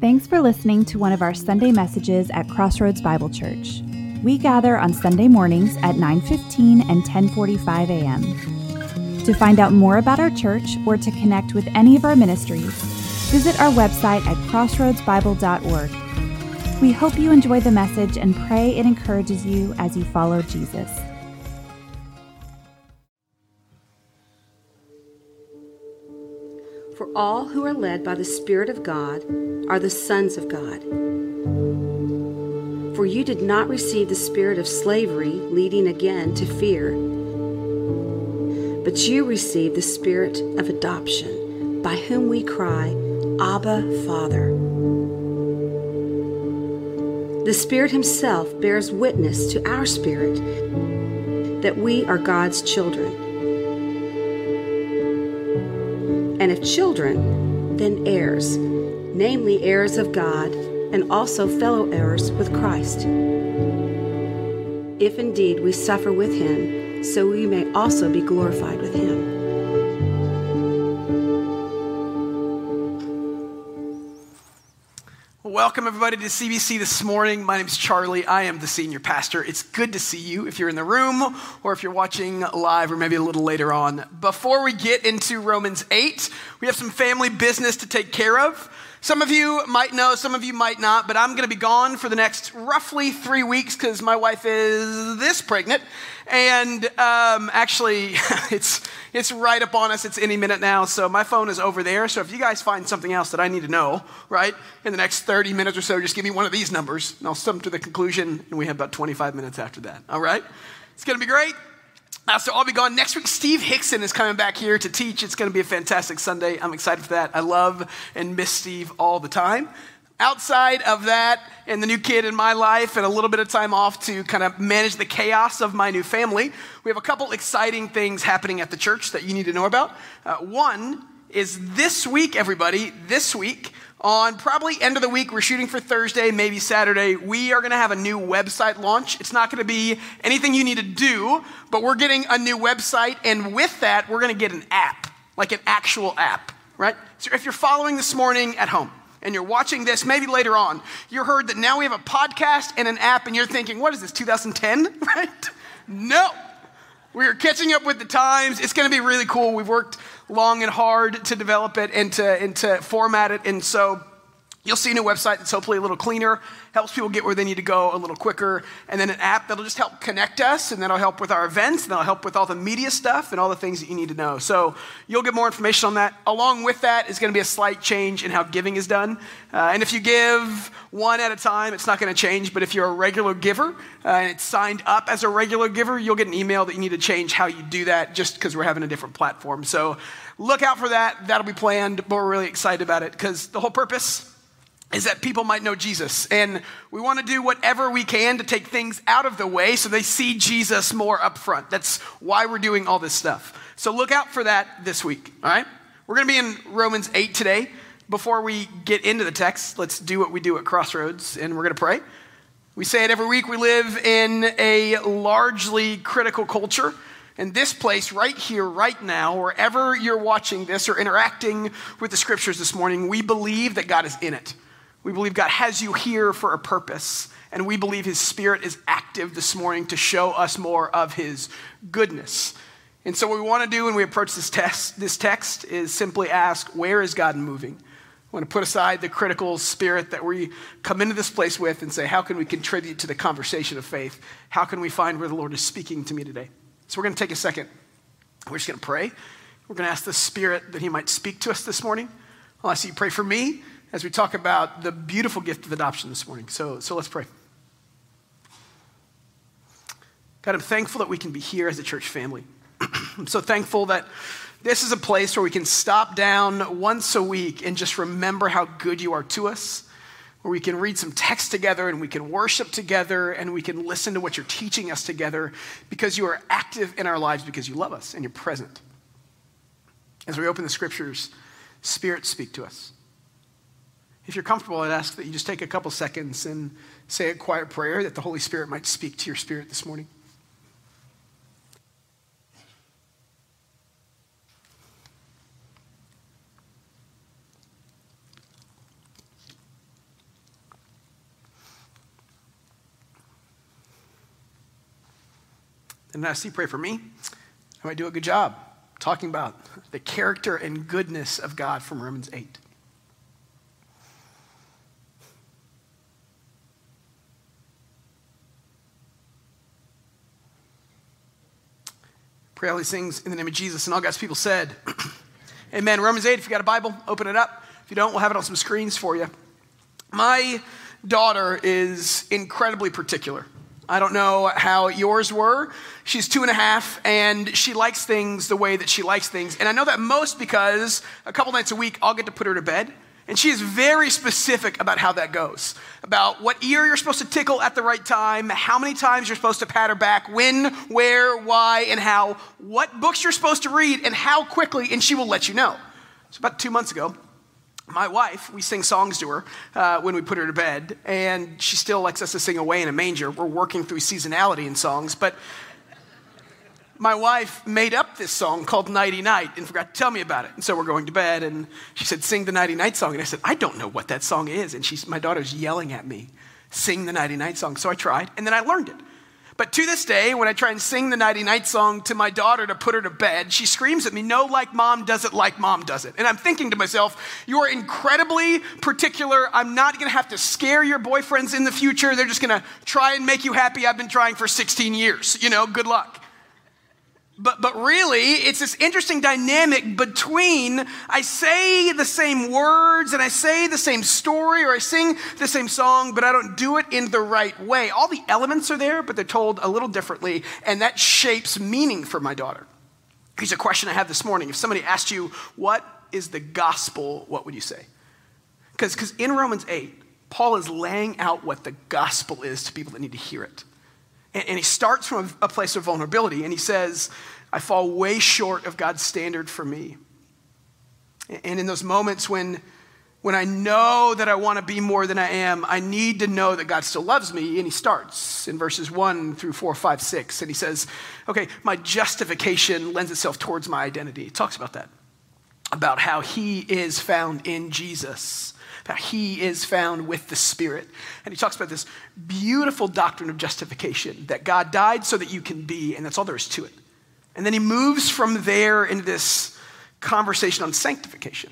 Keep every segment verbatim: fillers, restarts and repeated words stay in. Thanks for listening to one of our Sunday messages at Crossroads Bible Church. We gather on Sunday mornings at nine fifteen and ten forty-five a.m. To find out more about our church or to connect with any of our ministries, visit our website at crossroads bible dot org. We hope you enjoy the message and pray it encourages you as you follow Jesus. For all who are led by the Spirit of God are the sons of God. For you did not receive the spirit of slavery, leading again to fear, but you received the spirit of adoption, by whom we cry, Abba, Father. The Spirit himself bears witness to our spirit that we are God's children. And if children, then heirs, namely heirs of God, and also fellow heirs with Christ, if indeed we suffer with him, so we may also be glorified with him. Welcome everybody to C B C this morning. My name is Charlie. I am the senior pastor. It's good to see you if you're in the room or if you're watching live or maybe a little later on. Before we get into Romans eight, we have some family business to take care of. Some of you might know, some of you might not, but I'm going to be gone for the next roughly three weeks because my wife is this pregnant. And um, actually, it's it's right up on us. It's any minute now. So my phone is over there. So if you guys find something else that I need to know, right, in the next thirty minutes or so, just give me one of these numbers, and I'll sum to the conclusion, and we have about twenty-five minutes after that. All right? It's going to be great. Uh, so I'll be gone next week. Steve Hickson is coming back here to teach. It's going to be a fantastic Sunday. I'm excited for that. I love and miss Steve all the time. Outside of that and the new kid in my life and a little bit of time off to kind of manage the chaos of my new family, we have a couple exciting things happening at the church that you need to know about. Uh, one is this week, everybody, this week, on probably end of the week, we're shooting for Thursday, maybe Saturday, we are going to have a new website launch. It's not going to be anything you need to do, but we're getting a new website, and with that, we're going to get an app, like an actual app, right? So if you're following this morning at home and you're watching this, maybe later on, you heard that now we have a podcast and an app, and you're thinking, what is this, two thousand ten, right? No. We are catching up with the times. It's going to be really cool. We've worked long and hard to develop it and to, and to format it. And so you'll see a new website that's hopefully a little cleaner, helps people get where they need to go a little quicker, and then an app that'll just help connect us, and that'll help with our events, and that'll help with all the media stuff and all the things that you need to know. So you'll get more information on that. Along with that is going to be a slight change in how giving is done. Uh, and if you give one at a time, it's not going to change, but if you're a regular giver uh, and it's signed up as a regular giver, you'll get an email that you need to change how you do that just because we're having a different platform. So look out for that. That'll be planned, but we're really excited about it because the whole purpose is that people might know Jesus. And we want to do whatever we can to take things out of the way so they see Jesus more up front. That's why we're doing all this stuff. So look out for that this week, all right? We're going to be in Romans eight today. Before we get into the text, let's do what we do at Crossroads, and we're going to pray. We say it every week. We live in a largely critical culture. And this place right here, right now, wherever you're watching this or interacting with the scriptures this morning, we believe that God is in it. We believe God has you here for a purpose, and we believe his Spirit is active this morning to show us more of his goodness. And so what we want to do when we approach this test, this text is simply ask, where is God moving? We want to put aside the critical spirit that we come into this place with and say, how can we contribute to the conversation of faith? How can we find where the Lord is speaking to me today? So we're going to take a second. We're just going to pray. We're going to ask the Spirit that he might speak to us this morning. I'll ask you to pray for me as we talk about the beautiful gift of adoption this morning. So, so let's pray. God, I'm thankful that we can be here as a church family. I'm so thankful that this is a place where we can stop down once a week and just remember how good you are to us, where we can read some text together and we can worship together and we can listen to what you're teaching us together because you are active in our lives because you love us and you're present. As we open the scriptures, Spirit, speak to us. If you're comfortable, I'd ask that you just take a couple seconds and say a quiet prayer that the Holy Spirit might speak to your spirit this morning. And I see, pray for me. I might do a good job talking about the character and goodness of God from Romans eight. Pray all these things in the name of Jesus. And all God's people said, amen. Romans eight, if you got a Bible, open it up. If you don't, we'll have it on some screens for you. My daughter is incredibly particular. I don't know how yours were. She's two and a half, and she likes things the way that she likes things. And I know that most because a couple nights a week, I'll get to put her to bed. And she is very specific about how that goes, about what ear you're supposed to tickle at the right time, how many times you're supposed to pat her back, when, where, why, and how, what books you're supposed to read, and how quickly, and she will let you know. So about two months ago, my wife, we sing songs to her uh, when we put her to bed, and she still likes us to sing Away in a Manger. We're working through seasonality in songs, but my wife made up this song called Nighty Night and forgot to tell me about it. And so we're going to bed, and she said, sing the Nighty Night song. And I said, I don't know what that song is. And she's, my daughter's yelling at me, sing the Nighty Night song. So I tried, and then I learned it. But to this day, when I try and sing the Nighty Night song to my daughter to put her to bed, she screams at me, no, like mom does it, like mom does it. And I'm thinking to myself, you're incredibly particular. I'm not going to have to scare your boyfriends in the future. They're just going to try and make you happy. I've been trying for sixteen years. You know, good luck. But but really, it's this interesting dynamic between I say the same words and I say the same story or I sing the same song, but I don't do it in the right way. All the elements are there, but they're told a little differently, and that shapes meaning for my daughter. Here's a question I have this morning. If somebody asked you, what is the gospel, what would you say? Because because in Romans eight, Paul is laying out what the gospel is to people that need to hear it. And he starts from a place of vulnerability, and he says, I fall way short of God's standard for me. And in those moments when, when I know that I want to be more than I am, I need to know that God still loves me. And he starts in verses one through four, five, six, and he says, okay, my justification lends itself towards my identity. He talks about that, about how he is found in Jesus, that he is found with the Spirit. And he talks about this beautiful doctrine of justification, that God died so that you can be, and that's all there is to it. And then he moves from there into this conversation on sanctification.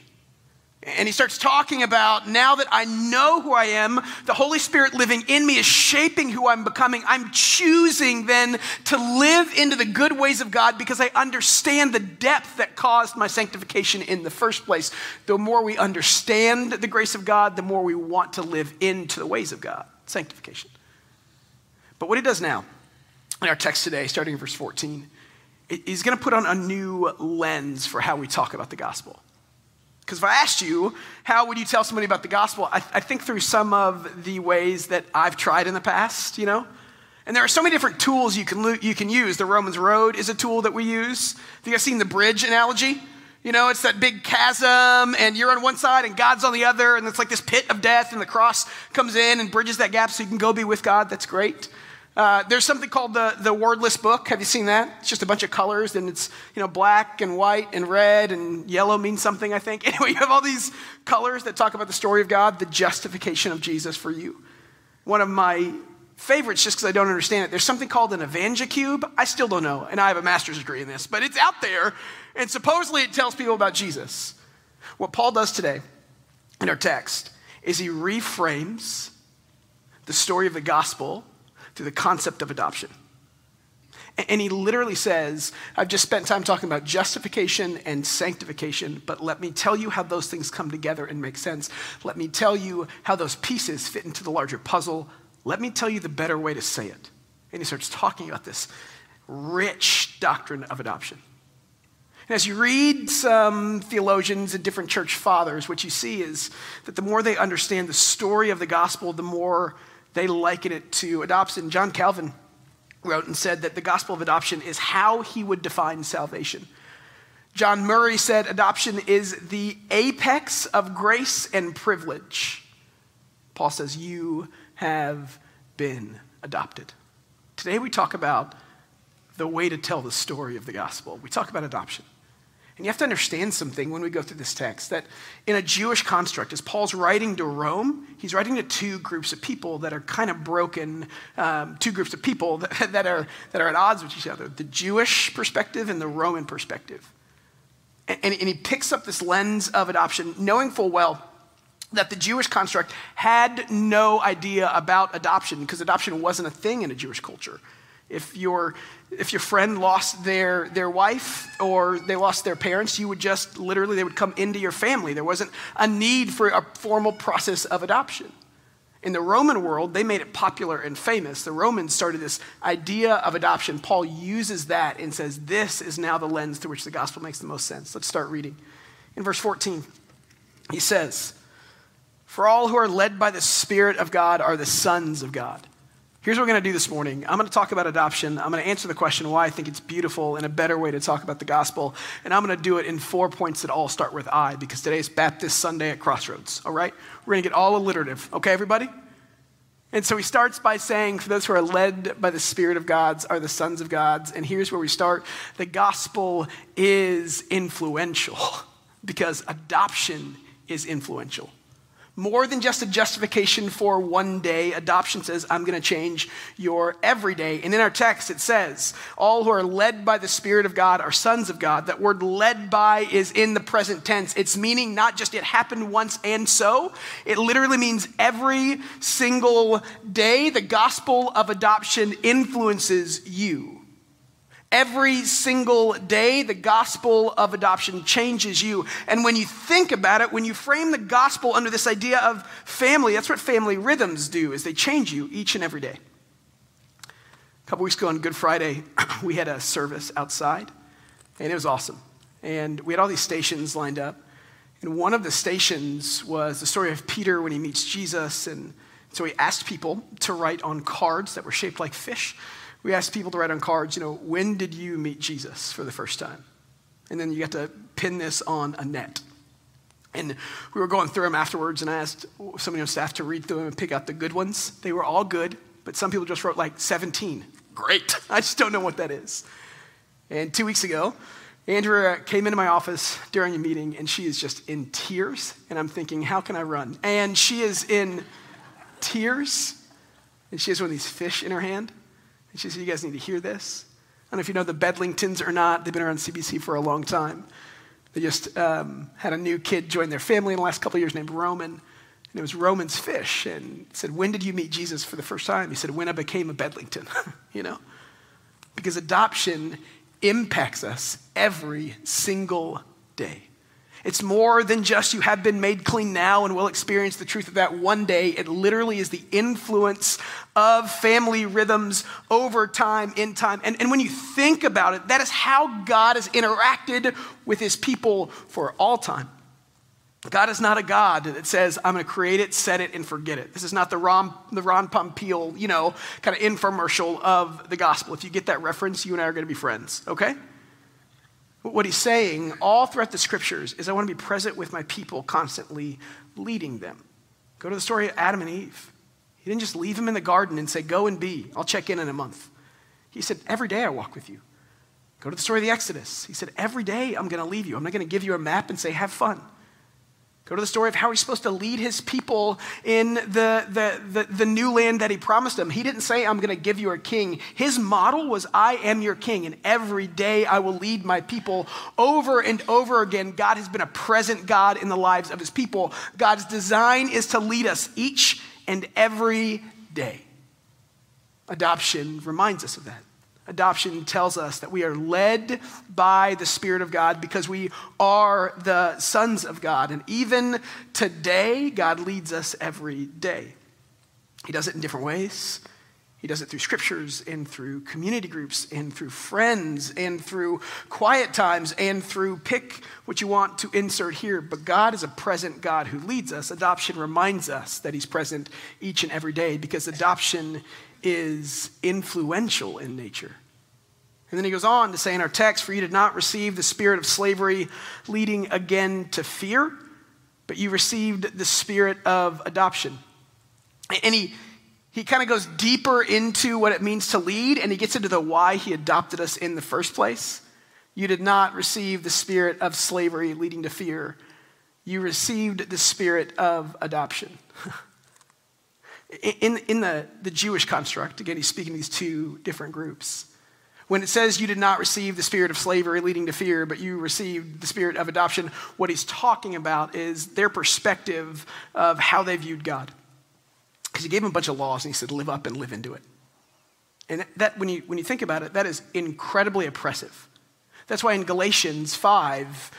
And he starts talking about, now that I know who I am, the Holy Spirit living in me is shaping who I'm becoming. I'm choosing then to live into the good ways of God because I understand the depth that caused my sanctification in the first place. The more we understand the grace of God, the more we want to live into the ways of God. Sanctification. But what he does now in our text today, starting in verse fourteen, he's going to put on a new lens for how we talk about the gospel. Because if I asked you, how would you tell somebody about the gospel? I, I think through some of the ways that I've tried in the past, you know? And there are so many different tools you can you can use. The Romans Road is a tool that we use. Have you guys seen the bridge analogy? You know, it's that big chasm, and you're on one side, and God's on the other, and it's like this pit of death, and the cross comes in and bridges that gap so you can go be with God. That's great. Uh, there's something called the, the wordless book. Have you seen that? It's just a bunch of colors, and it's, you know, black and white and red and yellow means something, I think. Anyway, you have all these colors that talk about the story of God, the justification of Jesus for you. One of my favorites, just because I don't understand it, there's something called an Evangicube. I still don't know, and I have a master's degree in this, but it's out there, and supposedly it tells people about Jesus. What Paul does today in our text is he reframes the story of the gospel through the concept of adoption. And he literally says, I've just spent time talking about justification and sanctification, but let me tell you how those things come together and make sense. Let me tell you how those pieces fit into the larger puzzle. Let me tell you the better way to say it. And he starts talking about this rich doctrine of adoption. And as you read some theologians and different church fathers, what you see is that the more they understand the story of the gospel, the more they liken it to adoption. John Calvin wrote and said that the gospel of adoption is how he would define salvation. John Murray said adoption is the apex of grace and privilege. Paul says, you have been adopted. Today we talk about the way to tell the story of the gospel. We talk about adoption. And you have to understand something when we go through this text, that in a Jewish construct, as Paul's writing to Rome, he's writing to two groups of people that are kind of broken, um, two groups of people that, that, are, that are at odds with each other, the Jewish perspective and the Roman perspective. And, and, and he picks up this lens of adoption, knowing full well that the Jewish construct had no idea about adoption, because adoption wasn't a thing in a Jewish culture. If your if your friend lost their their wife or they lost their parents, you would just literally, they would come into your family. There wasn't a need for a formal process of adoption. In the Roman world, they made it popular and famous. The Romans started this idea of adoption. Paul uses that and says, this is now the lens through which the gospel makes the most sense. Let's start reading. In verse fourteen, he says, "For all who are led by the Spirit of God are the sons of God." Here's what we're going to do this morning. I'm going to talk about adoption. I'm going to answer the question why I think it's beautiful and a better way to talk about the gospel. And I'm going to do it in four points that all start with I, because today's Baptist Sunday at Crossroads, all right? We're going to get all alliterative, okay, everybody? And so he starts by saying, for those who are led by the Spirit of God are the sons of God. And here's where we start. The gospel is influential, because adoption is influential. More than just a justification for one day, adoption says, I'm going to change your everyday. And in our text, it says, all who are led by the Spirit of God are sons of God. That word led by is in the present tense. It's meaning not just it happened once and so. It literally means every single day, the gospel of adoption influences you. Every single day, the gospel of adoption changes you. And when you think about it, when you frame the gospel under this idea of family, that's what family rhythms do, is they change you each and every day. A couple weeks ago on Good Friday, we had a service outside, and it was awesome. And we had all these stations lined up. And one of the stations was the story of Peter when he meets Jesus. And so we asked people to write on cards that were shaped like fish. We asked people to write on cards, you know, when did you meet Jesus for the first time? And then you got to pin this on a net. And we were going through them afterwards, and I asked somebody on staff to read through them and pick out the good ones. They were all good, but some people just wrote like seventeen. Great. I just don't know what that is. And two weeks ago, Andrea came into my office during a meeting, and she is just in tears. And I'm thinking, how can I run? And she is in tears, and she has one of these fish in her hand. And she said, you guys need to hear this. I don't know if you know the Bedlingtons or not. They've been around C B C for a long time. They just um, had a new kid join their family in the last couple of years named Roman. And it was Roman's fish. And said, when did you meet Jesus for the first time? He said, when I became a Bedlington, you know? Because adoption impacts us every single day. It's more than just you have been made clean now and will experience the truth of that one day. It literally is the influence of family rhythms over time, in time. And, and when you think about it, that is how God has interacted with his people for all time. God is not a God that says, I'm going to create it, set it, and forget it. This is not the Ron, the Ron Pompeo, you know, kind of infomercial of the gospel. If you get that reference, you and I are going to be friends, okay? What he's saying all throughout the scriptures is I want to be present with my people, constantly leading them. Go to the story of Adam and Eve. He didn't just leave them in the garden and say, go and be. I'll check in in a month. He said, every day I walk with you. Go to the story of the Exodus. He said, every day I'm going to leave you. I'm not going to give you a map and say, have fun. Go to the story of how he's supposed to lead his people in the, the, the, the new land that he promised them. He didn't say, I'm going to give you a king. His model was, I am your king, and every day I will lead my people. Over and over again, God has been a present God in the lives of his people. God's design is to lead us each and every day. Adoption reminds us of that. Adoption tells us that we are led by the Spirit of God because we are the sons of God. And even today, God leads us every day. He does it in different ways. He does it through scriptures and through community groups and through friends and through quiet times and through pick what you want to insert here. But God is a present God who leads us. Adoption reminds us that he's present each and every day because adoption is influential in nature. And then he goes on to say in our text, for you did not receive the spirit of slavery leading again to fear, but you received the spirit of adoption. And he, he kind of goes deeper into what it means to lead, and he gets into the why he adopted us in the first place. You did not receive the spirit of slavery leading to fear. You received the spirit of adoption. in in the, the Jewish construct, again, he's speaking to these two different groups. When it says you did not receive the spirit of slavery leading to fear, but you received the spirit of adoption, what he's talking about is their perspective of how they viewed God. Because he gave them a bunch of laws and he said, live up and live into it. And that, when you when you think about it, that is incredibly oppressive. That's why in Galatians five,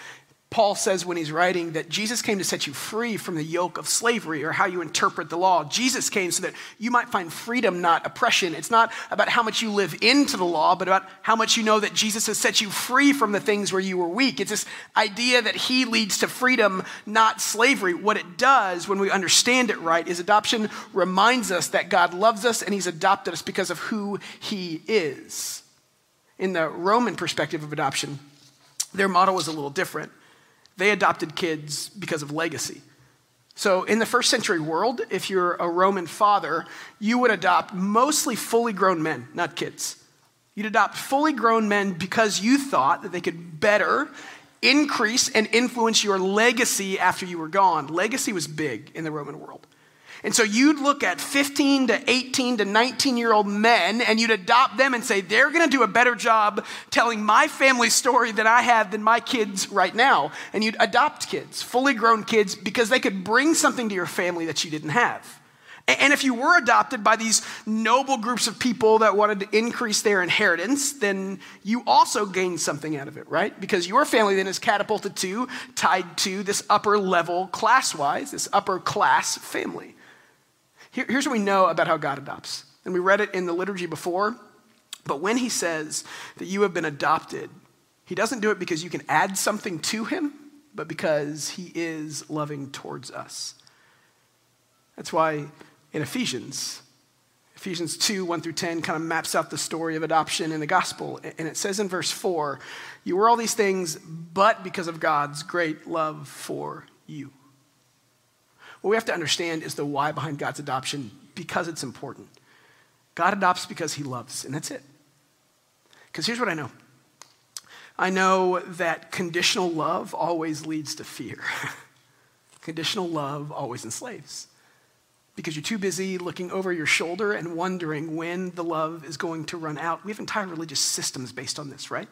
Paul says when he's writing that Jesus came to set you free from the yoke of slavery, or how you interpret the law. Jesus came so that you might find freedom, not oppression. It's not about how much you live into the law, but about how much you know that Jesus has set you free from the things where you were weak. It's this idea that he leads to freedom, not slavery. What it does when we understand it right is adoption reminds us that God loves us and he's adopted us because of who he is. In the Roman perspective of adoption, their model was a little different. They adopted kids because of legacy. So in the first century world, if you're a Roman father, you would adopt mostly fully grown men, not kids. You'd adopt fully grown men because you thought that they could better increase and influence your legacy after you were gone. Legacy was big in the Roman world. And so you'd look at fifteen to eighteen to nineteen-year-old men and you'd adopt them and say, they're going to do a better job telling my family story than I have than my kids right now. And you'd adopt kids, fully grown kids, because they could bring something to your family that you didn't have. And if you were adopted by these noble groups of people that wanted to increase their inheritance, then you also gained something out of it, right? Because your family then is catapulted to, tied to this upper level class-wise, this upper class family. Here's what we know about how God adopts. And we read it in the liturgy before, but when he says that you have been adopted, he doesn't do it because you can add something to him, but because he is loving towards us. That's why in Ephesians, Ephesians two, one through ten kind of maps out the story of adoption in the gospel. And it says in verse four, you were all these things, but because of God's great love for you. What we have to understand is the why behind God's adoption, because it's important. God adopts because he loves, and that's it. Because here's what I know. I know that conditional love always leads to fear. Conditional love always enslaves. Because you're too busy looking over your shoulder and wondering when the love is going to run out. We have entire religious systems based on this, right?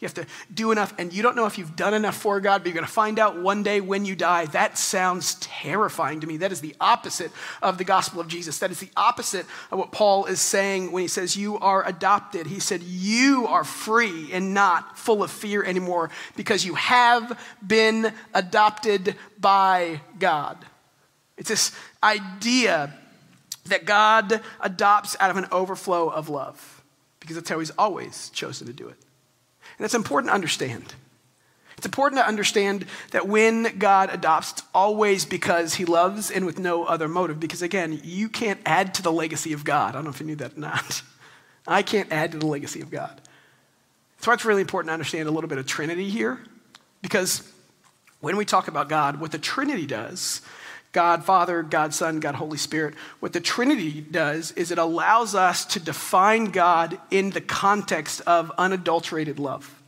You have to do enough, and you don't know if you've done enough for God, but you're going to find out one day when you die. That sounds terrifying to me. That is the opposite of the gospel of Jesus. That is the opposite of what Paul is saying when he says you are adopted. He said you are free and not full of fear anymore because you have been adopted by God. It's this idea that God adopts out of an overflow of love because that's how he's always chosen to do it. And it's important to understand. It's important to understand that when God adopts, it's always because he loves and with no other motive. Because again, you can't add to the legacy of God. I don't know if you knew that or not. I can't add to the legacy of God. That's why it's really important to understand a little bit of Trinity here. Because when we talk about God, what the Trinity does, God Father, God Son, God Holy Spirit, what the Trinity does is it allows us to define God in the context of unadulterated love.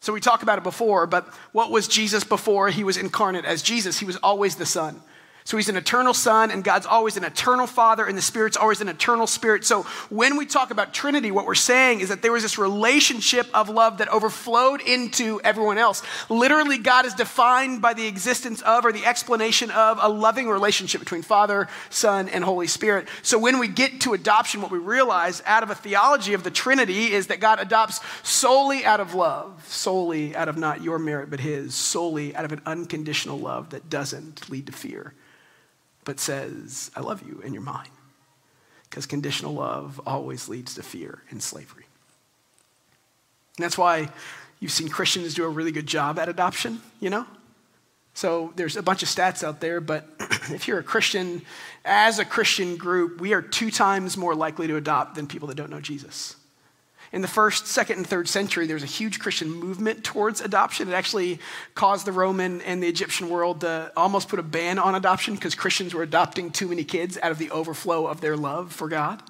So we talked about it before, but what was Jesus before he was incarnate as Jesus? He was always the Son. So he's an eternal Son, and God's always an eternal Father, and the Spirit's always an eternal Spirit. So when we talk about Trinity, what we're saying is that there was this relationship of love that overflowed into everyone else. Literally, God is defined by the existence of, or the explanation of, a loving relationship between Father, Son, and Holy Spirit. So when we get to adoption, what we realize out of a theology of the Trinity is that God adopts solely out of love, solely out of not your merit but his, solely out of an unconditional love that doesn't lead to fear, but says, I love you and you're mine. Because conditional love always leads to fear and slavery. And that's why you've seen Christians do a really good job at adoption, you know? So there's a bunch of stats out there, but if you're a Christian, as a Christian group, we are two times more likely to adopt than people that don't know Jesus. In the first, second, and third century, there was a huge Christian movement towards adoption. It actually caused the Roman and the Egyptian world to almost put a ban on adoption because Christians were adopting too many kids out of the overflow of their love for God.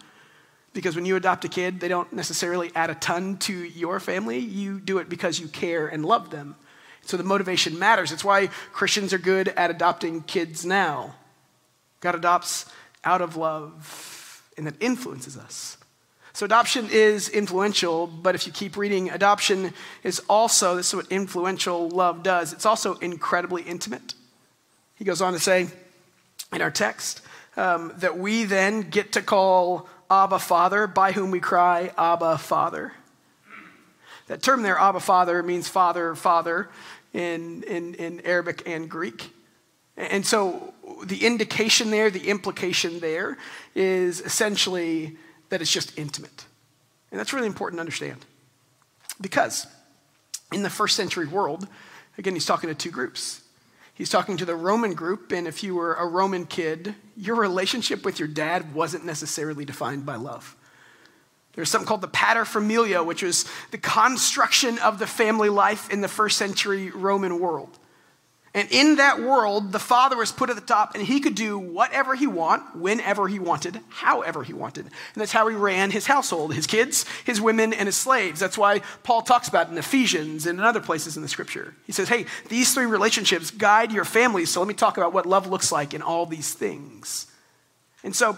because when you adopt a kid, they don't necessarily add a ton to your family. You do it because you care and love them. So the motivation matters. It's why Christians are good at adopting kids now. God adopts out of love, and that influences us. So adoption is influential, but if you keep reading, adoption is also, this is what influential love does, it's also incredibly intimate. He goes on to say in our text um, that we then get to call Abba Father, by whom we cry, Abba Father. That term there, Abba Father, means father, father in, in, in Arabic and Greek. And so the indication there, the implication there is essentially that it's just intimate. And that's really important to understand. Because in the first century world, again, he's talking to two groups. He's talking to the Roman group, and if you were a Roman kid, your relationship with your dad wasn't necessarily defined by love. There's something called the paterfamilias, which was the construction of the family life in the first century Roman world. And in that world, the father was put at the top, and he could do whatever he want, whenever he wanted, however he wanted. And that's how he ran his household, his kids, his women, and his slaves. That's why Paul talks about it in Ephesians and in other places in the scripture. He says, hey, these three relationships guide your families, so let me talk about what love looks like in all these things. And so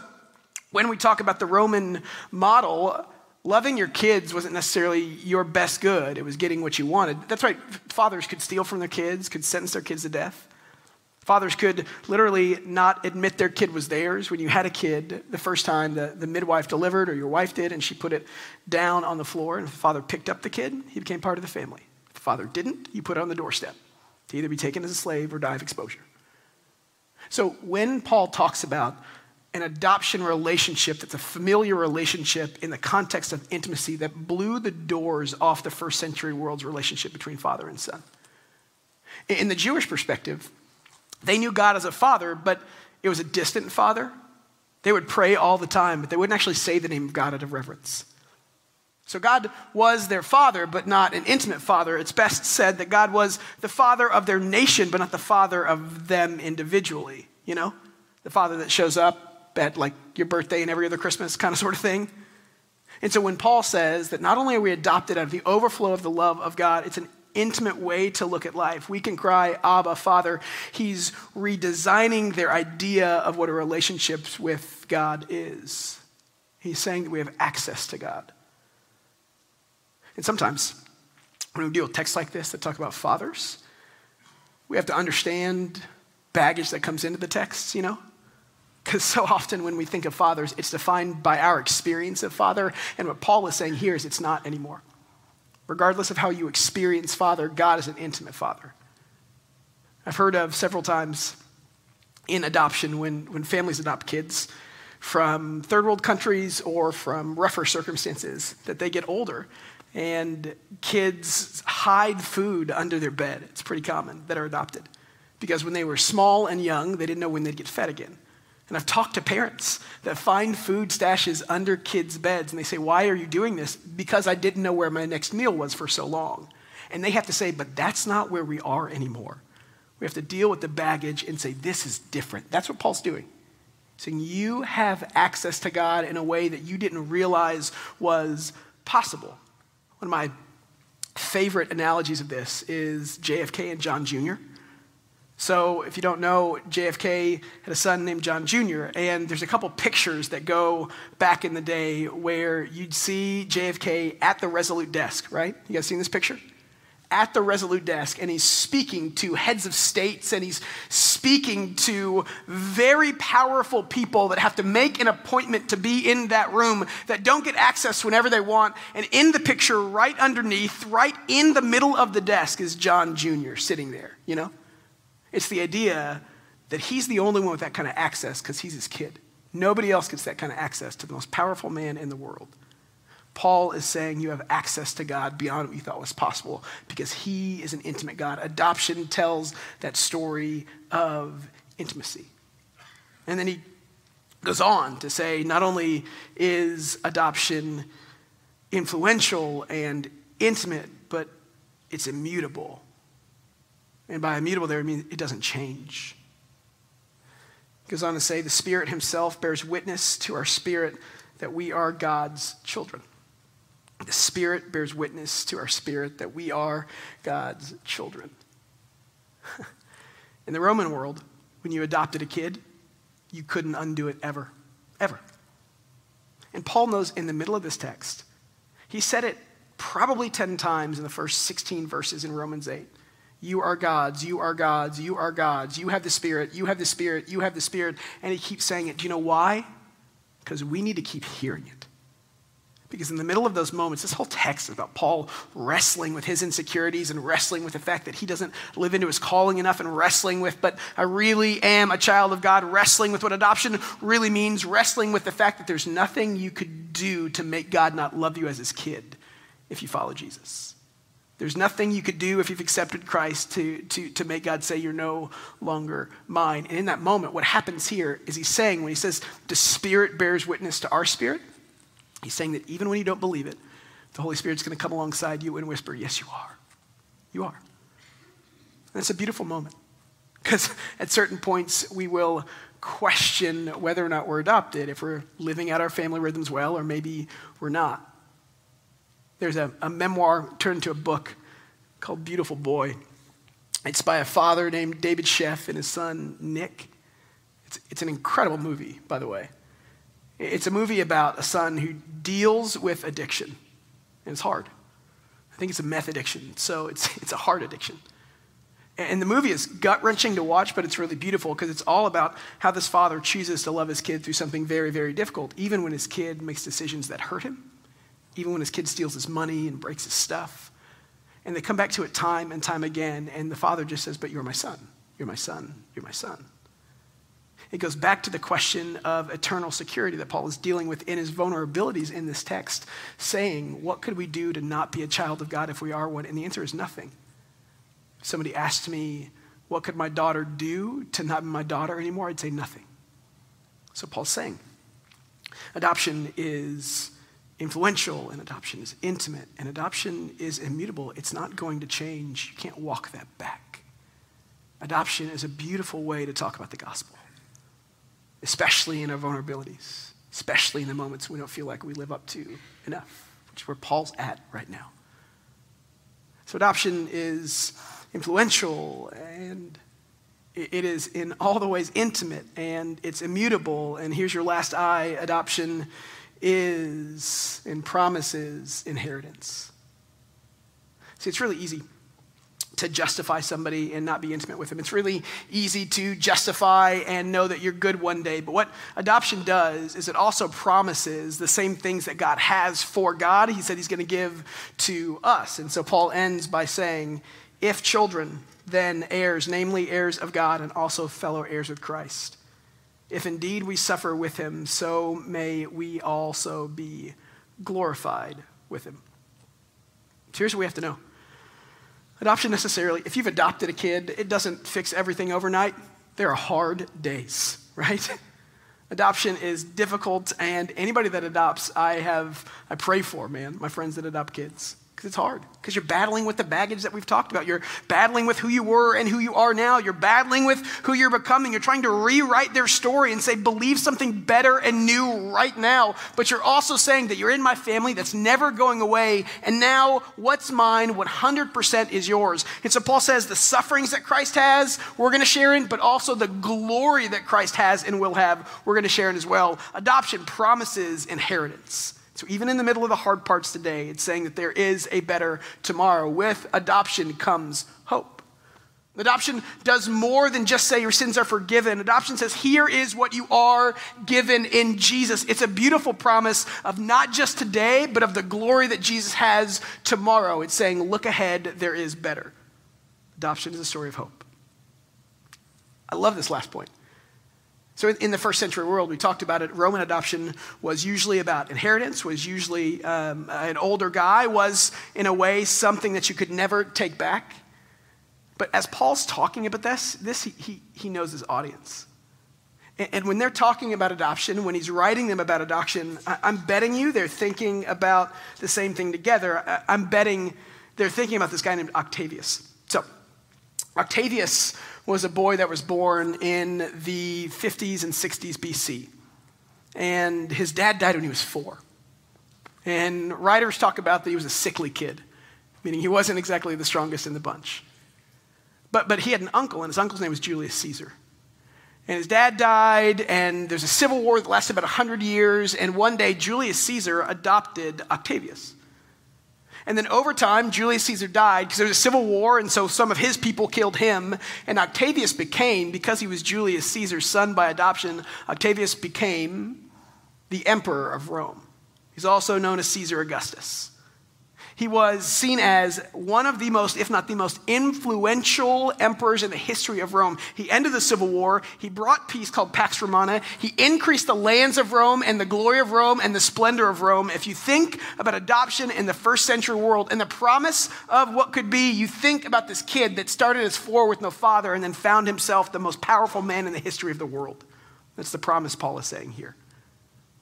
when we talk about the Roman model, loving your kids wasn't necessarily your best good. It was getting what you wanted. That's right. Fathers could steal from their kids, could sentence their kids to death. Fathers could literally not admit their kid was theirs. When you had a kid, the first time the, the midwife delivered or your wife did, and she put it down on the floor, and if the father picked up the kid, he became part of the family. If the father didn't, you put it on the doorstep to either be taken as a slave or die of exposure. So when Paul talks about an adoption relationship that's a familiar relationship in the context of intimacy, that blew the doors off the first century world's relationship between father and son. In the Jewish perspective, they knew God as a father, but it was a distant father. They would pray all the time, but they wouldn't actually say the name of God out of reverence. So God was their father, but not an intimate father. It's best said that God was the father of their nation, but not the father of them individually, you know? The father that shows up at like your birthday and every other Christmas kind of sort of thing. And so when Paul says that not only are we adopted out of the overflow of the love of God, it's an intimate way to look at life. We can cry, Abba, Father. He's redesigning their idea of what a relationship with God is. He's saying that we have access to God. And sometimes when we deal with texts like this that talk about fathers, we have to understand baggage that comes into the texts, you know? Because so often when we think of fathers, it's defined by our experience of father. And what Paul is saying here is it's not anymore. Regardless of how you experience father, God is an intimate father. I've heard of several times in adoption when, when families adopt kids from third world countries or from rougher circumstances that they get older and kids hide food under their bed. It's pretty common that are adopted because when they were small and young, they didn't know when they'd get fed again. And I've talked to parents that find food stashes under kids' beds, and they say, why are you doing this? Because I didn't know where my next meal was for so long. And they have to say, but that's not where we are anymore. We have to deal with the baggage and say, this is different. That's what Paul's doing. He's saying you have access to God in a way that you didn't realize was possible. One of my favorite analogies of this is J F K and John Junior So if you don't know, J F K had a son named John Junior, and there's a couple pictures that go back in the day where you'd see J F K at the Resolute Desk, right? You guys seen this picture? At the Resolute Desk, and he's speaking to heads of states, and he's speaking to very powerful people that have to make an appointment to be in that room that don't get access whenever they want. And in the picture, right underneath, right in the middle of the desk is John Junior sitting there, you know? It's the idea that he's the only one with that kind of access because he's his kid. Nobody else gets that kind of access to the most powerful man in the world. Paul is saying you have access to God beyond what you thought was possible because he is an intimate God. Adoption tells that story of intimacy. And then he goes on to say not only is adoption influential and intimate, but it's immutable. And by immutable there, I mean it doesn't change. It goes on to say, the Spirit himself bears witness to our spirit that we are God's children. The Spirit bears witness to our spirit that we are God's children. In the Roman world, when you adopted a kid, you couldn't undo it ever, ever. And Paul knows in the middle of this text, he said it probably ten times in the first sixteen verses in Romans eight. You are God's, you are God's, you are God's. You have the Spirit, you have the Spirit, you have the Spirit. And he keeps saying it. Do you know why? Because we need to keep hearing it. Because in the middle of those moments, this whole text is about Paul wrestling with his insecurities and wrestling with the fact that he doesn't live into his calling enough and wrestling with, but I really am a child of God, wrestling with what adoption really means, wrestling with the fact that there's nothing you could do to make God not love you as his kid if you follow Jesus. There's nothing you could do if you've accepted Christ to, to, to make God say you're no longer mine. And in that moment, what happens here is he's saying, when he says the Spirit bears witness to our spirit, he's saying that even when you don't believe it, the Holy Spirit's going to come alongside you and whisper, yes, you are. You are. And it's a beautiful moment because at certain points we will question whether or not we're adopted, if we're living out our family rhythms well, or maybe we're not. There's a, a memoir turned to a book called Beautiful Boy. It's by a father named David Sheff and his son, Nick. It's, it's an incredible movie, by the way. It's a movie about a son who deals with addiction, and it's hard. I think it's a meth addiction, so it's it's a hard addiction. And the movie is gut-wrenching to watch, but it's really beautiful because it's all about how this father chooses to love his kid through something very, very difficult, even when his kid makes decisions that hurt him, even when his kid steals his money and breaks his stuff. And they come back to it time and time again, and the father just says, but you're my son, you're my son, you're my son. It goes back to the question of eternal security that Paul is dealing with in his vulnerabilities in this text, saying, what could we do to not be a child of God if we are one? And the answer is nothing. If somebody asked me, what could my daughter do to not be my daughter anymore? I'd say nothing. So Paul's saying, adoption is influential, and adoption is intimate, and adoption is immutable. It's not going to change. You can't walk that back. Adoption is a beautiful way to talk about the gospel, especially in our vulnerabilities, especially in the moments we don't feel like we live up to enough, which is where Paul's at right now. So adoption is influential, and it is in all the ways intimate, and it's immutable, and here's your last I, adoption is and promises inheritance. See, it's really easy to justify somebody and not be intimate with them. It's really easy to justify and know that you're good one day. But what adoption does is it also promises the same things that God has for God. He said he's going to give to us. And so Paul ends by saying, if children, then heirs, namely heirs of God and also fellow heirs with Christ. If indeed we suffer with him, so may we also be glorified with him. So here's what we have to know. Adoption necessarily, if you've adopted a kid, it doesn't fix everything overnight. There are hard days, right? Adoption is difficult, and anybody that adopts, I have, I pray for, man, my friends that adopt kids, because it's hard, because you're battling with the baggage that we've talked about. You're battling with who you were and who you are now. You're battling with who you're becoming. You're trying to rewrite their story and say, believe something better and new right now. But you're also saying that you're in my family that's never going away. And now what's mine, one hundred percent is yours. And so Paul says the sufferings that Christ has, we're going to share in, but also the glory that Christ has and will have, we're going to share in as well. Adoption promises inheritance. So even in the middle of the hard parts today, it's saying that there is a better tomorrow. With adoption comes hope. Adoption does more than just say your sins are forgiven. Adoption says, here is what you are given in Jesus. It's a beautiful promise of not just today, but of the glory that Jesus has tomorrow. It's saying, look ahead, there is better. Adoption is a story of hope. I love this last point. So in the first century world, we talked about it, Roman adoption was usually about inheritance, was usually um, an older guy, was in a way something that you could never take back. But as Paul's talking about this, this he, he, he knows his audience. And, and when they're talking about adoption, when he's writing them about adoption, I, I'm betting you they're thinking about the same thing together. I, I'm betting they're thinking about this guy named Octavius. So Octavius was a boy that was born in the fifties and sixties B C. and his dad died when he was four. And writers talk about that he was a sickly kid, meaning he wasn't exactly the strongest in the bunch. But, but he had an uncle, and his uncle's name was Julius Caesar. And his dad died, and there's a civil war that lasted about one hundred years, and one day Julius Caesar adopted Octavius. And then over time, Julius Caesar died because there was a civil war, and so some of his people killed him, and Octavius became, because he was Julius Caesar's son by adoption, Octavius became the emperor of Rome. He's also known as Caesar Augustus. He was seen as one of the most, if not the most, influential emperors in the history of Rome. He ended the civil war. He brought peace called Pax Romana. He increased the lands of Rome and the glory of Rome and the splendor of Rome. If you think about adoption in the first century world and the promise of what could be, you think about this kid that started as four with no father and then found himself the most powerful man in the history of the world. That's the promise Paul is saying here,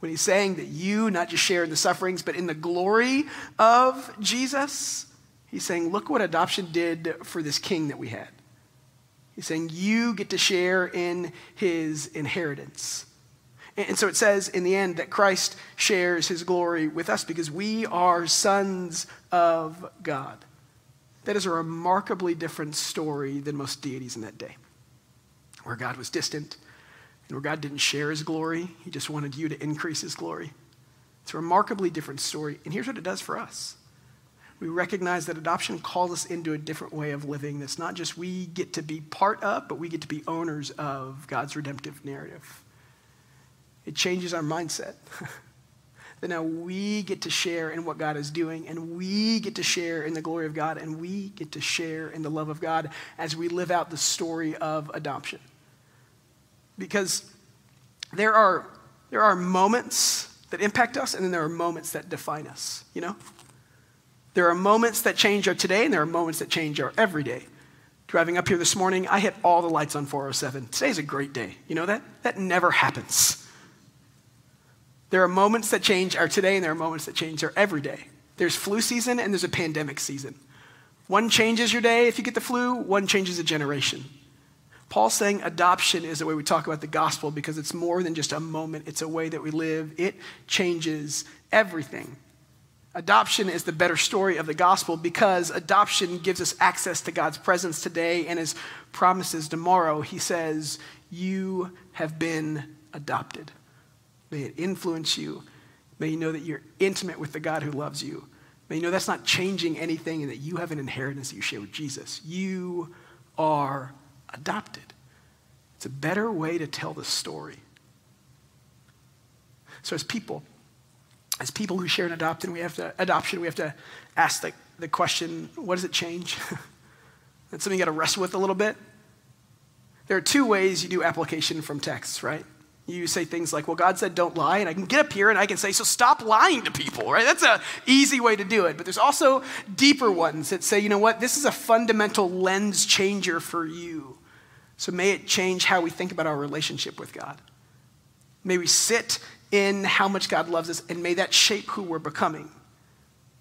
when he's saying that you not just share in the sufferings, but in the glory of Jesus. He's saying, look what adoption did for this king that we had. He's saying you get to share in his inheritance. And so it says in the end that Christ shares his glory with us because we are sons of God. That is a remarkably different story than most deities in that day, where God was distant, and where God didn't share his glory, he just wanted you to increase his glory. It's a remarkably different story. And here's what it does for us. We recognize that adoption calls us into a different way of living that's not just we get to be part of, but we get to be owners of God's redemptive narrative. It changes our mindset. That now we get to share in what God is doing, and we get to share in the glory of God, and we get to share in the love of God as we live out the story of adoption. Because there are there are moments that impact us, and then there are moments that define us, you know? There are moments that change our today, and there are moments that change our everyday. Driving up here this morning, I hit all the lights on four oh seven. Today's a great day. You know that? That never happens. There are moments that change our today, and there are moments that change our everyday. There's flu season, and there's a pandemic season. One changes your day if you get the flu, one changes a generation. Paul's saying adoption is the way we talk about the gospel because it's more than just a moment. It's a way that we live. It changes everything. Adoption is the better story of the gospel because adoption gives us access to God's presence today and his promises tomorrow. He says, you have been adopted. May it influence you. May you know that you're intimate with the God who loves you. May you know that's not changing anything and that you have an inheritance that you share with Jesus. You are adopted. It's a better way to tell the story. So as people, as people who share in adoption, we have to, adoption, we have to ask the, the question, what does it change? That's something you got to wrestle with a little bit. There are two ways you do application from texts, right? You say things like, well, God said don't lie, and I can get up here and I can say, so stop lying to people, right? That's an easy way to do it. But there's also deeper ones that say, you know what? This is a fundamental lens changer for you. So may it change how we think about our relationship with God. May we sit in how much God loves us, and may that shape who we're becoming.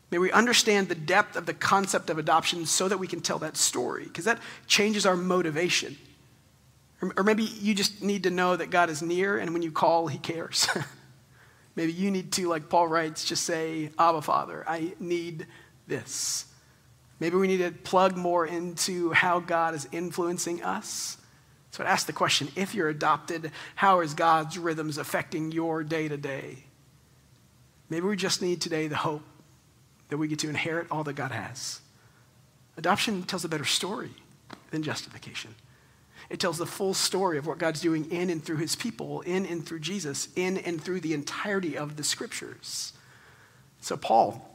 May we understand the depth of the concept of adoption so that we can tell that story, because that changes our motivation. Or maybe you just need to know that God is near, and when you call, he cares. Maybe you need to, like Paul writes, just say, Abba, Father, I need this. Maybe we need to plug more into how God is influencing us. So I'd ask the question, if you're adopted, how is God's rhythms affecting your day-to-day? Maybe we just need today the hope that we get to inherit all that God has. Adoption tells a better story than justification. It tells the full story of what God's doing in and through his people, in and through Jesus, in and through the entirety of the scriptures. So Paul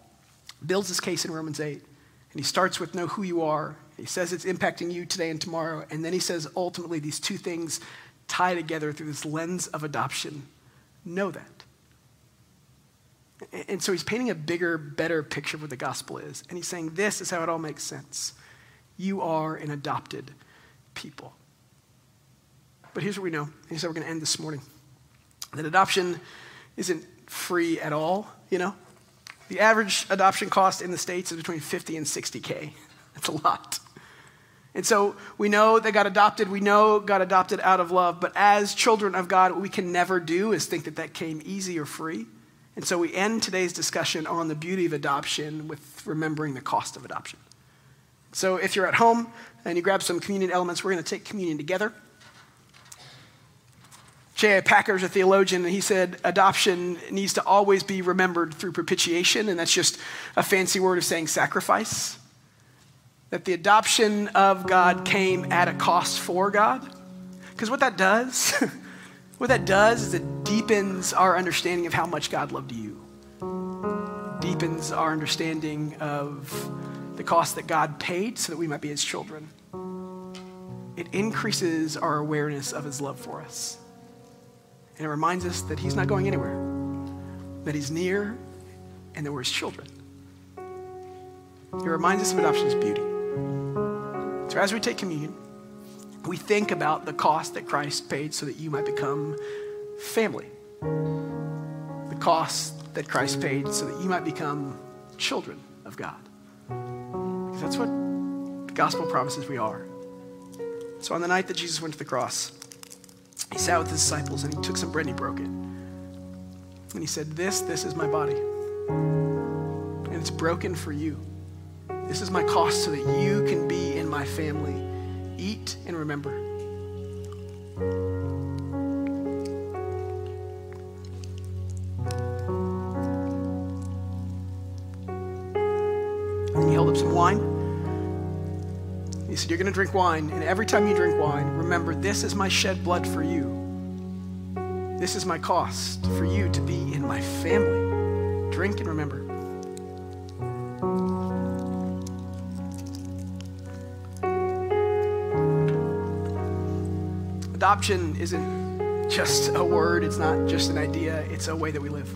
builds his case in Romans eight, and he starts with know who you are. He says it's impacting you today and tomorrow, and then he says ultimately these two things tie together through this lens of adoption. Know that. And so he's painting a bigger, better picture of what the gospel is, and he's saying this is how it all makes sense. You are an adopted people. But here's what we know, and here's how we're going to end this morning. That adoption isn't free at all, you know? The average adoption cost in the States is between fifty and sixty K. That's a lot. And so we know they got adopted. We know got adopted out of love. But as children of God, what we can never do is think that that came easy or free. And so we end today's discussion on the beauty of adoption with remembering the cost of adoption. So if you're at home and you grab some communion elements, we're going to take communion together. J I Packer is a theologian, and he said adoption needs to always be remembered through propitiation, and that's just a fancy word of saying sacrifice. That the adoption of God came at a cost for God. Because what that does, what that does is it deepens our understanding of how much God loved you. Deepens our understanding of the cost that God paid so that we might be his children. It increases our awareness of his love for us. And it reminds us that he's not going anywhere, that he's near, and that we're his children. It reminds us of adoption's beauty. So as we take communion, we think about the cost that Christ paid so that you might become family. The cost that Christ paid so that you might become children of God. Because that's what the gospel promises we are. So on the night that Jesus went to the cross, he sat with his disciples and he took some bread and he broke it. And he said, this, this is my body. And it's broken for you. This is my cost so that you can be in my family. Eat and remember. And he held up some wine. He said, you're going to drink wine, and every time you drink wine, remember, this is my shed blood for you. This is my cost for you to be in my family. Drink and remember. Adoption isn't just a word. It's not just an idea. It's a way that we live.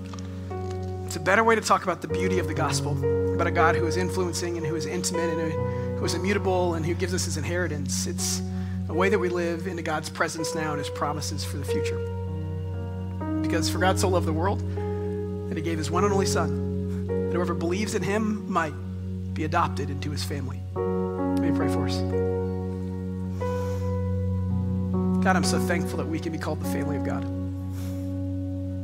It's a better way to talk about the beauty of the gospel, about a God who is influencing and who is intimate and who who is immutable and who gives us his inheritance. It's a way that we live into God's presence now and his promises for the future. Because for God so loved the world that he gave his one and only son, that whoever believes in him might be adopted into his family. May we pray for us. God, I'm so thankful that we can be called the family of God.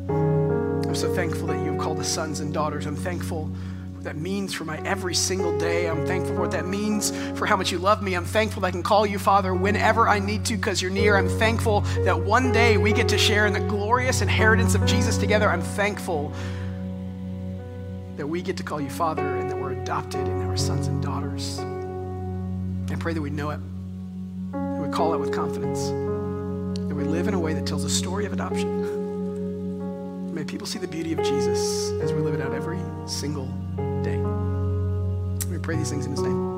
I'm so thankful that you've called us sons and daughters. I'm thankful that means for my every single day. I'm thankful for what that means for how much you love me. I'm thankful that I can call you Father whenever I need to because you're near. I'm thankful that one day we get to share in the glorious inheritance of Jesus together. I'm thankful that we get to call you Father and that we're adopted and that we're sons and daughters. I pray that we know it, that we call it with confidence, that we live in a way that tells a story of adoption. May people see the beauty of Jesus as we live it out every single day. We pray these things in his name.